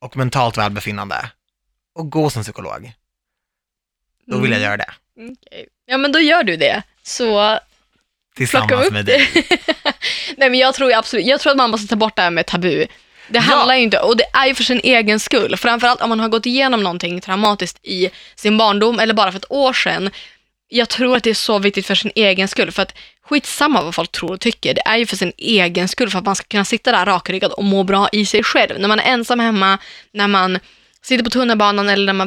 och mentalt välbefinnande och gå som psykolog, då vill jag göra det. Okay. Ja, men då gör du det. Så tillsammans med dig. Nej, men jag tror att man måste ta bort det här med tabu. Det handlar ju inte, och det är ju för sin egen skull. Framförallt om man har gått igenom någonting traumatiskt i sin barndom eller bara för ett år sedan. Jag tror att det är så viktigt för sin egen skull. För att skitsamma vad folk tror och tycker. Det är ju för sin egen skull. För att man ska kunna sitta där rakryggad och må bra i sig själv. När man är ensam hemma, när man sitter på tunnelbanan eller när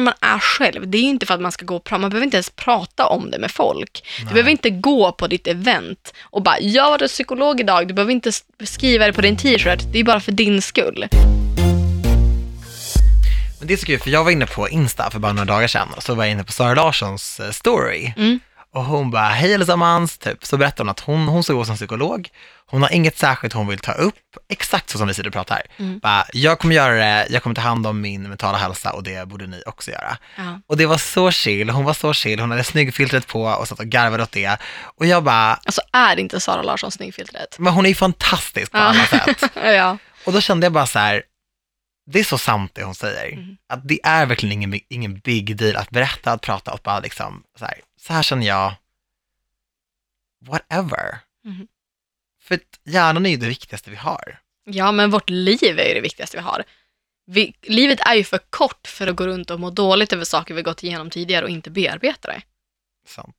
man är själv. Det är ju inte för att man ska gå och prata. Man behöver inte ens prata om det med folk. Nej. Du behöver inte gå på ditt event och bara, jag var psykolog idag. Du behöver inte skriva det på din t-shirt. Det är bara för din skull. Men det är så kul, för jag var inne på Insta för bara några dagar sedan och så var jag inne på Sara Larssons story. Och hon bara, hej allesammans, typ. Så berättade hon att hon ska gå som psykolog. Hon har inget särskilt hon vill ta upp. Exakt så som vi sitter och pratar här. Bara, jag kommer göra det, jag kommer ta hand om min mentala hälsa och det borde ni också göra. Och det var så chill, hon var så chill. Hon hade snyggfiltret på och satt och garvade åt det. Och jag bara... Alltså är det inte Sara Larsson snyggfiltret? Men hon är ju fantastisk på alla sätt. Och då kände jag bara så här... Det är så sant det hon säger. Att det är verkligen ingen big deal att berätta, att prata och bara liksom så här känner jag. Whatever. För hjärnan är ju det viktigaste vi har. Ja, men vårt liv är ju det viktigaste vi har. Livet är ju för kort för att gå runt och må dåligt över saker vi gått igenom tidigare och inte bearbeta det. Sant.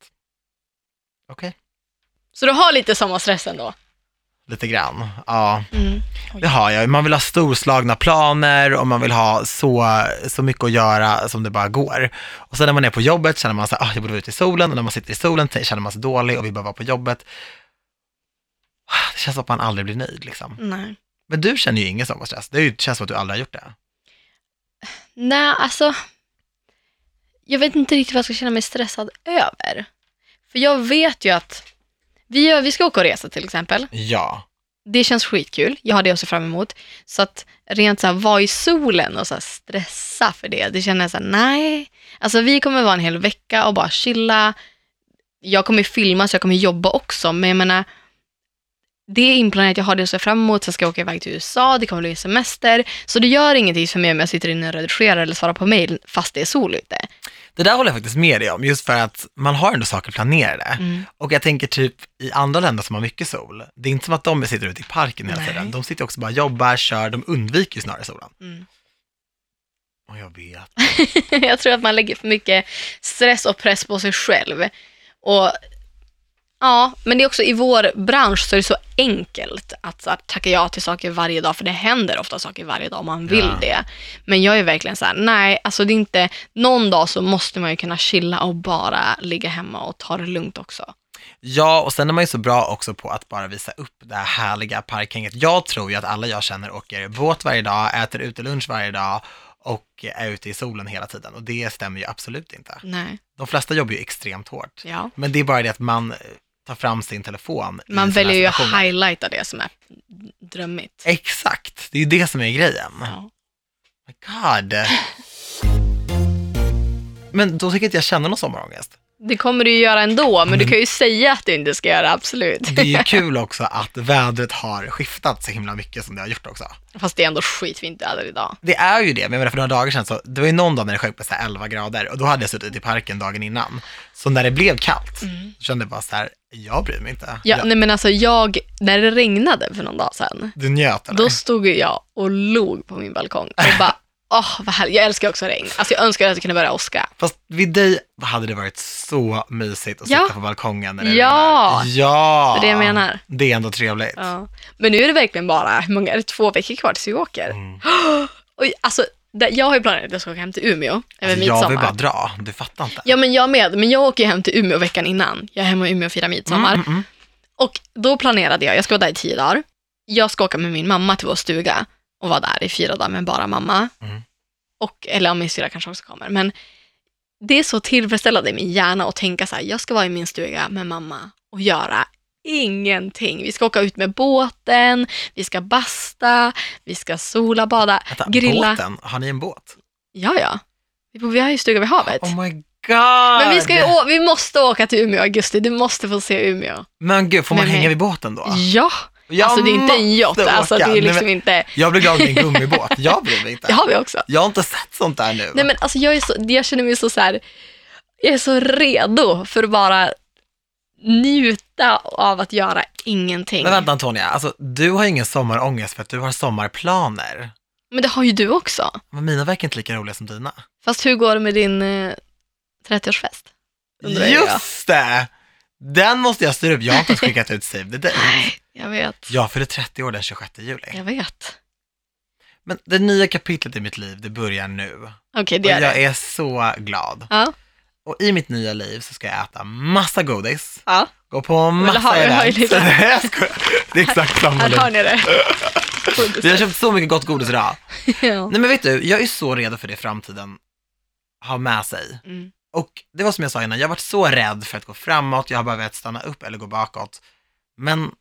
Okej. Så du har lite samma stress ändå? Lite grann, ja. Det har jag. Man vill ha storslagna planer och man vill ha så mycket att göra som det bara går. Och sen när man är på jobbet känner man så här, jag borde vara ute i solen. Och när man sitter i solen känner man sig dålig och vi bara vara på jobbet. Det känns som att man aldrig blir nöjd liksom. Nej. Men du känner ju ingen sommarstress. Det känns som att du aldrig har gjort det. Nej, alltså jag vet inte riktigt vad jag ska känna mig stressad över. För jag vet ju att vi ska åka och resa till exempel. Ja. Det känns skitkul. Jag har det också fram emot. Så att rent så här, vara i solen och så här, stressa för det. Det känner jag så här, nej. Alltså vi kommer vara en hel vecka och bara chilla. Jag kommer filma så jag kommer jobba också. Men jag menar, det är inplanerat. Jag har det så fram emot. Så ska jag åka iväg till USA. Det kommer bli semester. Så det gör ingenting för mig om jag sitter inne och redigerar eller svarar på mejl fast det är sol ute. Det där håller jag faktiskt med dig om, just för att man har ändå saker planerade. Och jag tänker typ i andra länder som har mycket sol, det är inte som att de sitter ute i parken hela tiden. De sitter också bara jobbar, kör, de undviker ju snarare solen. Och jag vet. Jag tror att man lägger för mycket stress och press på sig själv. Och ja, men det är också i vår bransch så är det så enkelt att så här, tacka ja till saker varje dag. För det händer ofta saker varje dag om man vill det. Men jag är verkligen så här, nej, alltså det är inte... Någon dag så måste man ju kunna chilla och bara ligga hemma och ta det lugnt också. Ja, och sen är man ju så bra också på att bara visa upp det här härliga parkhänget. Jag tror ju att alla jag känner åker båt varje dag, äter utelunch varje dag och är ute i solen hela tiden. Och det stämmer ju absolut inte. Nej. De flesta jobbar ju extremt hårt. Ja. Men det är bara det att man... ta fram sin telefon. Man väljer ju att highlighta det som är drömmigt. Exakt, det är ju det som är grejen. Ja. My God. Men då tycker jag att jag känner någon sommarångest. Det kommer du ju göra ändå, men du kan ju säga att du inte ska göra, absolut. Det är ju kul också att vädret har skiftat så himla mycket som det har gjort också. Fast det är ändå skitfint väder idag. Det är ju det, men jag menar för några dagar sedan så, det var ju någon dag när det sjönk på 11 grader och då hade jag suttit i parken dagen innan. Så när det blev kallt så kände jag bara så här, jag bryr mig inte. Ja, nej men alltså jag, när det regnade för någon dag sedan. Du njöt eller? Då stod jag och log på min balkong och bara, vad härligt. Jag älskar också regn. Alltså jag önskar att jag kunde börja åska. Fast vid dig hade det varit så mysigt att sitta på balkongen när det regnar. Ja, det är det jag menar. Det är ändå trevligt. Ja. Men nu är det verkligen bara, hur många är det? 2 veckor kvar tills vi åker. Oj, alltså, jag har ju planerat att jag ska åka hem till Umeå över midsommar. Jag vill bara dra, du fattar inte. Ja, men jag med. Men jag åker hem till Umeå veckan innan. Jag är hemma i Umeå och firar midsommar. Och då planerade jag ska vara där i 10 dagar. Jag ska åka med min mamma till vår stuga. Och var där i 4 dagar med bara mamma. Och, eller om min syra kanske också kommer. Men det är så tillfredsställande i min hjärna att tänka så här, jag ska vara i min stuga med mamma och göra ingenting. Vi ska åka ut med båten, vi ska basta, vi ska sola, bada, grilla. Båten? Har ni en båt? Ja. Vi har ju stuga vid havet. Oh my god. Men vi måste åka till Umeå i augusti. Du måste få se Umeå. Men gud, får man hänga vid båten då? Ja. Jag alltså det är inte en yacht, alltså det är liksom inte... Jag blir glad med en gummibåt, jag blir inte. Jag har vi också. Jag har inte sett sånt där nu. Nej men alltså jag känner mig så här, jag är så redo för att bara njuta av att göra ingenting. Men vänta Antonija, alltså du har ingen sommarångest för att du har sommarplaner. Men det har ju du också. Men mina verkar inte lika roliga som dina. Fast hur går det med din 30-årsfest? Just det! Den måste jag styra upp. Jag har inte skickat ut save the date. Nej, jag vet. Jag fyller 30 år den 26 juli. Jag vet. Men det nya kapitlet i mitt liv, det börjar nu. Okej, det gör det. Jag är så glad. Ja. Och i mitt nya liv så ska jag äta massa godis. Ja. Gå på massa event. Det är exakt samma. Här har ni det. Vi har köpt så mycket gott godis idag. Ja. Nej men vet du, jag är så redo för det framtiden har med sig. Och det var som jag sa innan, jag har varit så rädd för att gå framåt, jag har bara velat stanna upp eller gå bakåt. Men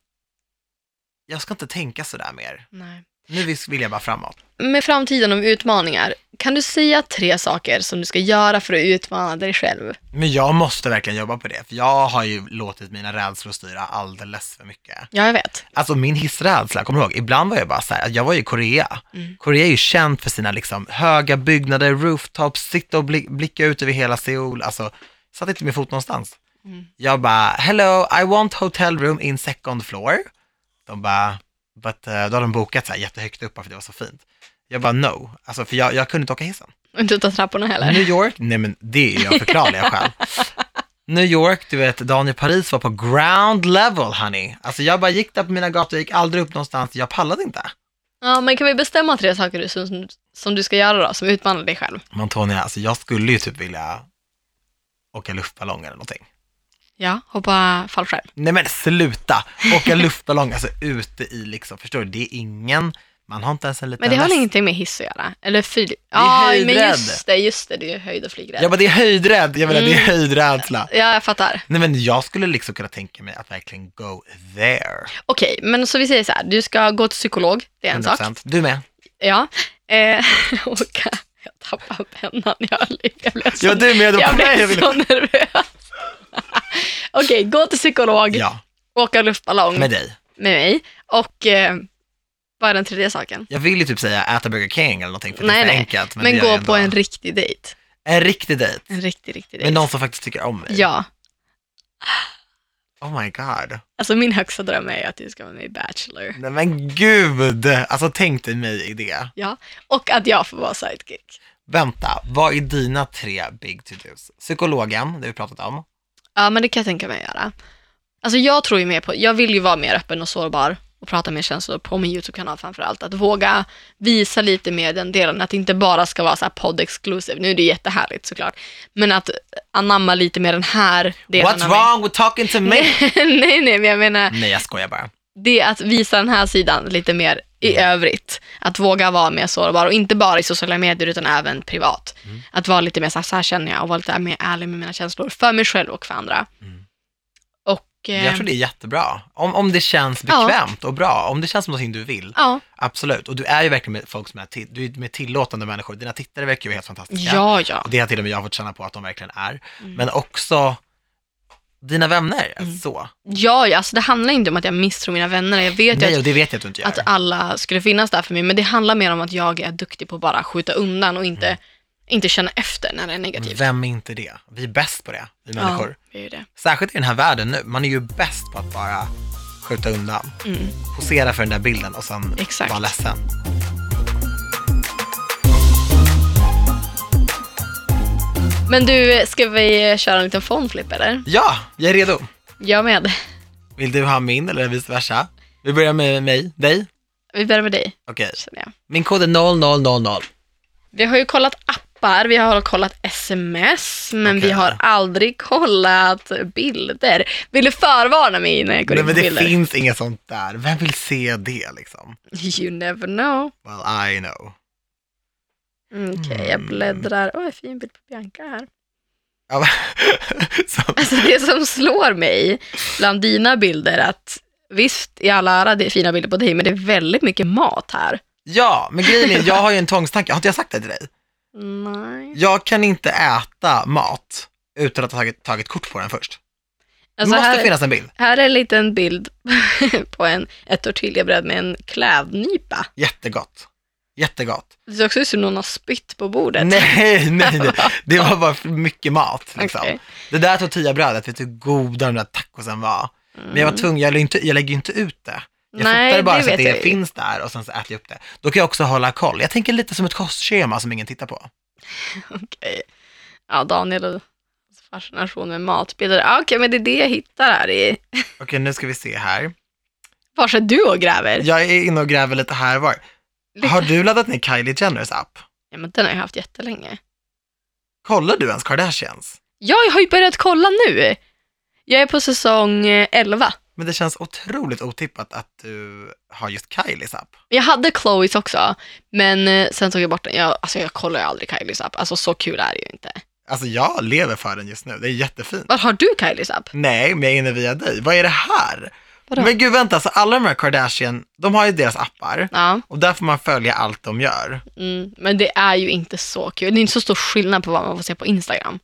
jag ska inte tänka så där mer. Nej. Nu vill jag bara framåt. Med framtiden och utmaningar, kan du säga 3 saker som du ska göra för att utmana dig själv? Men jag måste verkligen jobba på det, för jag har ju låtit mina rädslor styra alldeles för mycket. Ja, jag vet. Alltså min hissrädsla, kommer du ihåg? Ibland var jag bara så här, jag var ju i Korea. Korea är ju känt för sina liksom höga byggnader, rooftops, sitta och blicka ut över hela Seoul. Alltså, satt inte min fot någonstans. Jag bara, hello, I want hotel room in 2nd floor. De bara... då har de bokat så här jättehögt upp för det var så fint. Jag bara no, alltså, för jag kunde inte åka hissen. Och inte utan trapporna heller. New York, nej men det är jag förklarlig själv. New York, du vet, Daniel Paris var på ground level, honey. Alltså jag bara gick där på mina gator, jag gick aldrig upp någonstans, jag pallade inte. Ja, men kan vi bestämma 3 saker som du ska göra då, som utmanar dig själv? Antonija, alltså jag skulle ju typ vilja åka luftballong eller någonting. Ja, hoppa fallskärm. Nej men sluta, åka luftballong alltså ute i liksom, förstår du, det är ingen, man har inte ens en liten. Men det har ingenting med hiss att göra, eller flyg. Ja, men just det, det är höjd och flygrädd. Ja men det är höjdrädd, jag menar det är höjdrädsla. Ja, jag fattar. Nej men jag skulle liksom kunna tänka mig att verkligen go there. Okej, men så vi säger så här, du ska gå till psykolog, det är en 100%. Sak. Du med. Ja, åka, jag tappar pennan, jag blev så, jag blev så nervös. Okej, gå till psykolog. Ja. Åka luftballong. Med dig. Med mig. Och vad är den 3:e saken? Jag vill ju typ säga äta Burger King eller någonting för det är enkelt. Men gå på en riktig dejt. En riktig dejt? En riktig dejt. Men någon som faktiskt tycker om mig. Ja. Oh my god. Alltså min högsta dröm är att du ska vara med i Bachelor. Nej men gud. Alltså tänk dig mig i det. Ja, och att jag får vara sidekick. Vänta, vad är dina 3 big to dos? Psykologen, det vi pratat om. Ja, men det kan jag tänka mig göra. Alltså jag tror ju mer på, jag vill ju vara mer öppen och sårbar och prata mer känslor på min YouTube-kanal framförallt. Att våga visa lite mer den delen, att det inte bara ska vara så här podd-exclusive. Nu är det jättehärligt såklart. Men att anamma lite mer den här delen. What's wrong with talking to me? nej, men jag menar... Nej, jag skojar bara. Det är att visa den här sidan lite mer i övrigt. Att våga vara mer sårbar och inte bara i sociala medier utan även privat. Att vara lite mer så här känner jag och vara lite mer ärlig med mina känslor för mig själv och för andra. Och, jag tror det är jättebra. Om det känns bekvämt och bra, om det känns som någonting du vill. Ja. Absolut. Och du är ju verkligen med folk som är med tillåtande människor. Dina tittare verkar ju helt fantastiska. Ja. Och det har till och med jag fått känna på att de verkligen är. Men också dina vänner, så. Ja, alltså det handlar inte om att jag misstror mina vänner. Jag vet nej, att, det vet jag att, du inte gör. Att alla skulle finnas där för mig. Men det handlar mer om att jag är duktig på att bara skjuta undan och inte känna efter när det är negativt. Vem är inte det? Vi är bäst på det, vi människor. Ja, vi är det. Särskilt i den här världen nu. Man är ju bäst på att bara skjuta undan. Posera för den där bilden och sen vara ledsen. Men du, ska vi köra en liten phoneflip eller? Ja, jag är redo. Jag med. Vill du ha min eller vice versa? Vi börjar med mig, dig. Vi börjar med dig. Okej. Min kod är 0000. Vi har ju kollat appar, vi har kollat sms, men vi har aldrig kollat bilder. Vill du förvarna mig när jag går in på bilder? Men det finns inget sånt där. Vem vill se det liksom? You never know. Well, I know. Okej, jag bläddrar. Åh, en fin bild på Bianca här. Ja, alltså det som slår mig bland dina bilder att visst, i alla ära, det är fina bilder på dig, men det är väldigt mycket mat här. Ja, men grejen är, jag har ju en tvångstanke. Har inte jag sagt det till dig? Nej. Jag kan inte äta mat utan att ha tagit kort på den först. Alltså det måste finnas en bild. Här är en liten bild på ett tortillabröd med en klävnypa. Jättegott. Det ser också ut som någon har spytt på bordet. Nej. Det var bara för mycket mat. Liksom. Okay. Det där tortillabrödet, vet du hur goda de där tacosen var. Men jag var tvungen, jag lägger ju inte ut det. Jag fotar bara så att det finns där och sen så äter jag upp det. Då kan jag också hålla koll. Jag tänker lite som ett kostschema som ingen tittar på. Okej. Ja, Daniel och fascination med matbilder. Okej, men det är det jag hittar här i. Okej, nu ska vi se här. Var är du och gräver? Jag är inne och gräver lite här var. Har du laddat ner Kylie Jenners app? Ja, men den har jag haft jättelänge. Kollar du ens Kardashians? Ja, jag har ju börjat kolla nu. Jag är på säsong 11. Men det känns otroligt otippat att du har just Kylies app. Jag hade Chloes också, men sen tog jag bort den. Jag kollar ju aldrig Kylies app. Alltså så kul är det ju inte. Alltså jag lever för den just nu, det är jättefint. Var har du Kylies app? Nej, men jag är inne via dig. Vad är det här? Vadå? Men gud vänta, så alla de här Kardashian, de har ju deras appar. Ja. Och där får man följa allt de gör. Men det är ju inte så kul. Det är inte så stor skillnad på vad man får se på Instagram.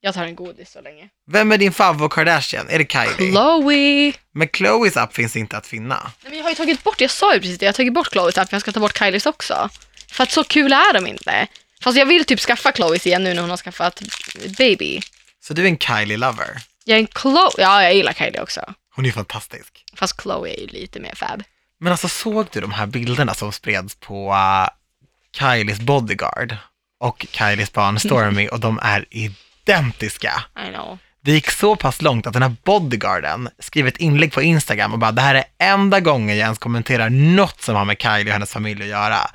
Jag tar en godis så länge. Vem är din favvo Kardashian? Är det Kylie? Chloe! Men Chloes app finns inte att finna. Nej, men jag har ju tagit bort, jag sa ju precis det. Jag har tagit bort Chloes app, men jag ska ta bort Kylies också. För att så kul är de inte. Fast jag vill typ skaffa Chloes igen nu när hon har skaffat baby. Så du är en Kylie-lover? Jag är en Chloe. Ja, jag gillar Kylie också. Hon är ju fantastisk. Fast Chloe är ju lite mer fab. Men alltså såg du de här bilderna som spreds på Kylies bodyguard och Kylies barn Stormi och de är identiska. I know. Det gick så pass långt att den här bodyguarden skrev ett inlägg på Instagram och bara det här är enda gången jag ens kommenterar något som har med Kylie och hennes familj att göra.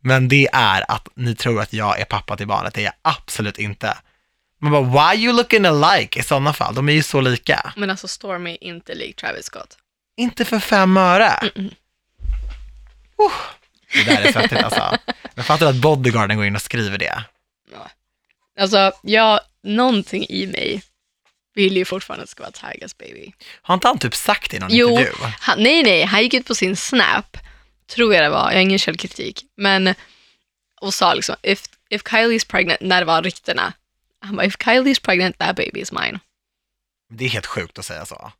Men det är att ni tror att jag är pappa till barnet. Det är jag absolut inte. Man bara, why are you looking alike i sådana fall? De är ju så lika. Men alltså Stormi är inte lik Travis Scott. Inte för 5 öre. Det där är svettigt alltså. Men fattar du att bodyguarden går in och skriver det? Ja. Alltså, någonting i mig vill ju fortfarande ska vara Tigers baby. Har inte han typ sagt det i någon intervju? Nej, han gick ut på sin Snap. Tror jag det var, jag har ingen källkritik. Men, och sa liksom, if Kylie's pregnant, när det var ryktena. Han bara, if Kylie's pregnant, that baby is mine. Det är helt sjukt att säga så.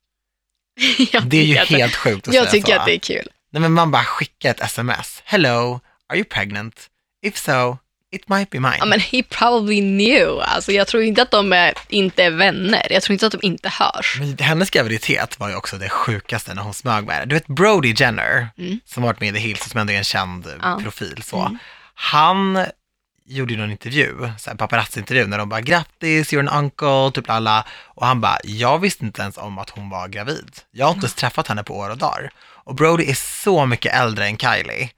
Det är ju helt sjukt att säga så. Jag tycker att det är kul. Nej, men man bara skickar ett sms. Hello, are you pregnant? If so, it might be mine. Ja, men he probably knew. Alltså, jag tror inte att de inte är vänner. Jag tror inte att de inte hörs. Men hennes graviditet var ju också det sjukaste när hon smög med det. Du vet Brody Jenner, som varit med i The Hills som ändå är en känd profil. Så. Han gjorde ju någon intervju, en paparazzi-intervju när de bara, grattis, you're an uncle, typ alla. Och han bara, jag visste inte ens om att hon var gravid. Jag har inte träffat henne på år och dagar. Och Brody är så mycket äldre än Kylie.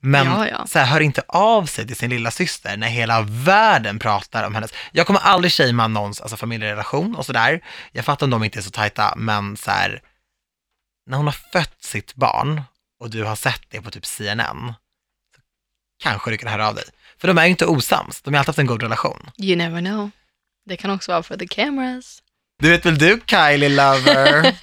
Men så här, hör inte av sig till sin lilla syster när hela världen pratar om hennes. Jag kommer aldrig shama någons alltså familjerelation och sådär. Jag fattar om de inte är så tajta, men så här, när hon har fött sitt barn och du har sett det på typ CNN, så kanske du kan höra av dig. För de är ju inte osams. De har alltid haft en god relation. You never know. Det kan också vara för the cameras. Du vet väl du, Kylie lover?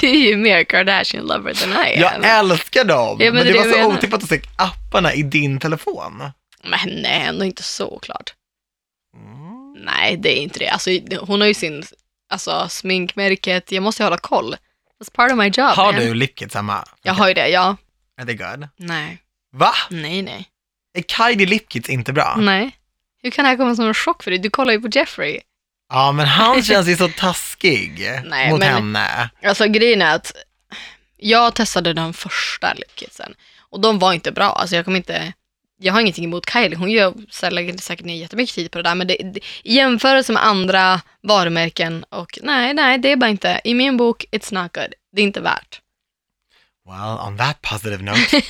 Du är ju mer Kardashian lover än jag är. Jag älskar dem. Ja, men det var så otippat att se apparna i din telefon. Men nej, ändå inte så klart. Nej, det är inte det. Alltså, hon har ju sin sminkmärket. Jag måste hålla koll. That's part of my job. Har du Lipkit samma? Jag har ju det, ja. Är det good? Nej. Va? Nej. Är Kylie Lipkit inte bra? Nej. Hur kan det här komma som en chock för dig? Du kollar ju på Jeffrey. Ja, men han känns ju så taskig mot henne. Alltså grejen är att jag testade den första Lipkitsen. Och de var inte bra. Alltså jag har ingenting emot Kylie. Hon lägger säkert ner jättemycket tid på det där. Men i jämförelse med andra varumärken. Och nej, det är bara inte. I min bok, it's not good. Det är inte värt. Well, on that positive note.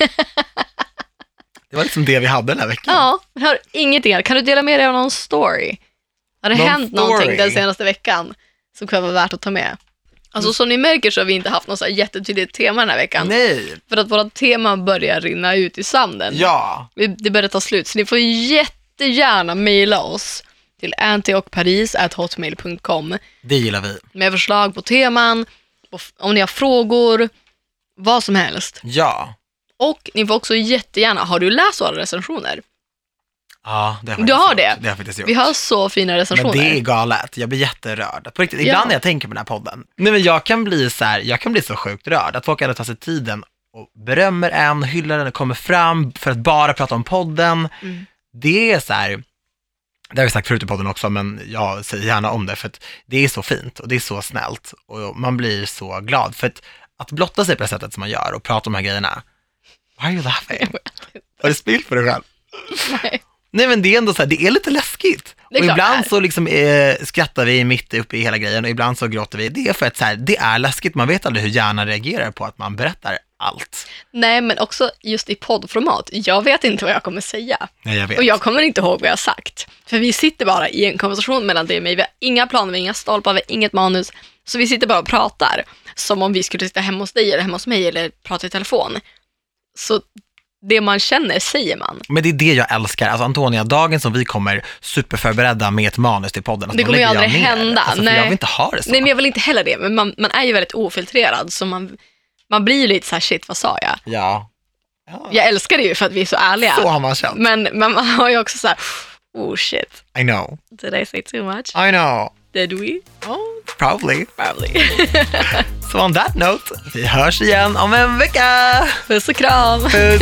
Det var liksom det vi hade den här veckan. Ja, jag har ingenting. Kan du dela med dig av någon story? Har det hänt någonting den senaste veckan som kan vara värt att ta med? Alltså som ni märker så har vi inte haft något så här jättetydligt tema den här veckan. Nej. För att våra teman börjar rinna ut i sanden. Ja. Det börjar ta slut. Så ni får jättegärna mejla oss till antiochparis@hotmail.com. Det gillar vi. Med förslag på teman, om ni har frågor, vad som helst. Ja. Och ni får också jättegärna, har du läst våra recensioner? Ja, det har jag faktiskt gjort. Vi har så fina recensioner. Men det är galet, jag blir jätterörd. På riktigt, ibland när jag tänker på den här podden. Nej, men jag kan bli så sjukt rörd. Att folk ändå tar sig tiden och berömmer en, hyllar den och kommer fram för att bara prata om podden. Mm. Det är så här. Det har vi sagt förut i podden också, men jag säger gärna om det. För att det är så fint och det är så snällt. Och man blir så glad. För att blotta sig på det sättet som man gör och prata om de här grejerna. Why are you laughing? Har du spilt för dig själv? Nej, men det är ändå så här, det är lite läskigt. Och ibland så liksom skrattar vi mitt uppe i hela grejen och ibland så gråter vi. Det är för att så här, det är läskigt. Man vet aldrig hur hjärnan reagerar på att man berättar allt. Nej, men också just i poddformat. Jag vet inte vad jag kommer säga. Nej, jag vet. Och jag kommer inte ihåg vad jag har sagt. För vi sitter bara i en konversation mellan dig och mig. Vi har inga planer, vi har inga stolpar, vi har inget manus. Så vi sitter bara och pratar. Som om vi skulle sitta hemma hos dig eller hemma hos mig eller prata i telefon. Så det man känner säger man. Men det är det jag älskar. Alltså Antonija, dagen som vi kommer superförberedda med ett manus till podden. Alltså, det kommer ju aldrig hända. Alltså, nej. Jag vill inte ha det så. Nej, men jag vill inte heller det. Men man är ju väldigt ofiltrerad. Så man blir ju lite så här, shit, vad sa jag? Ja. Jag älskar det ju för att vi är så ärliga. Så har man känt. Men man har ju också så här, oh shit. I know. Did I say too much? I know. Did we? Oh, probably. So on that note, vi hörs igen om en vecka. Puss och kram. Puss.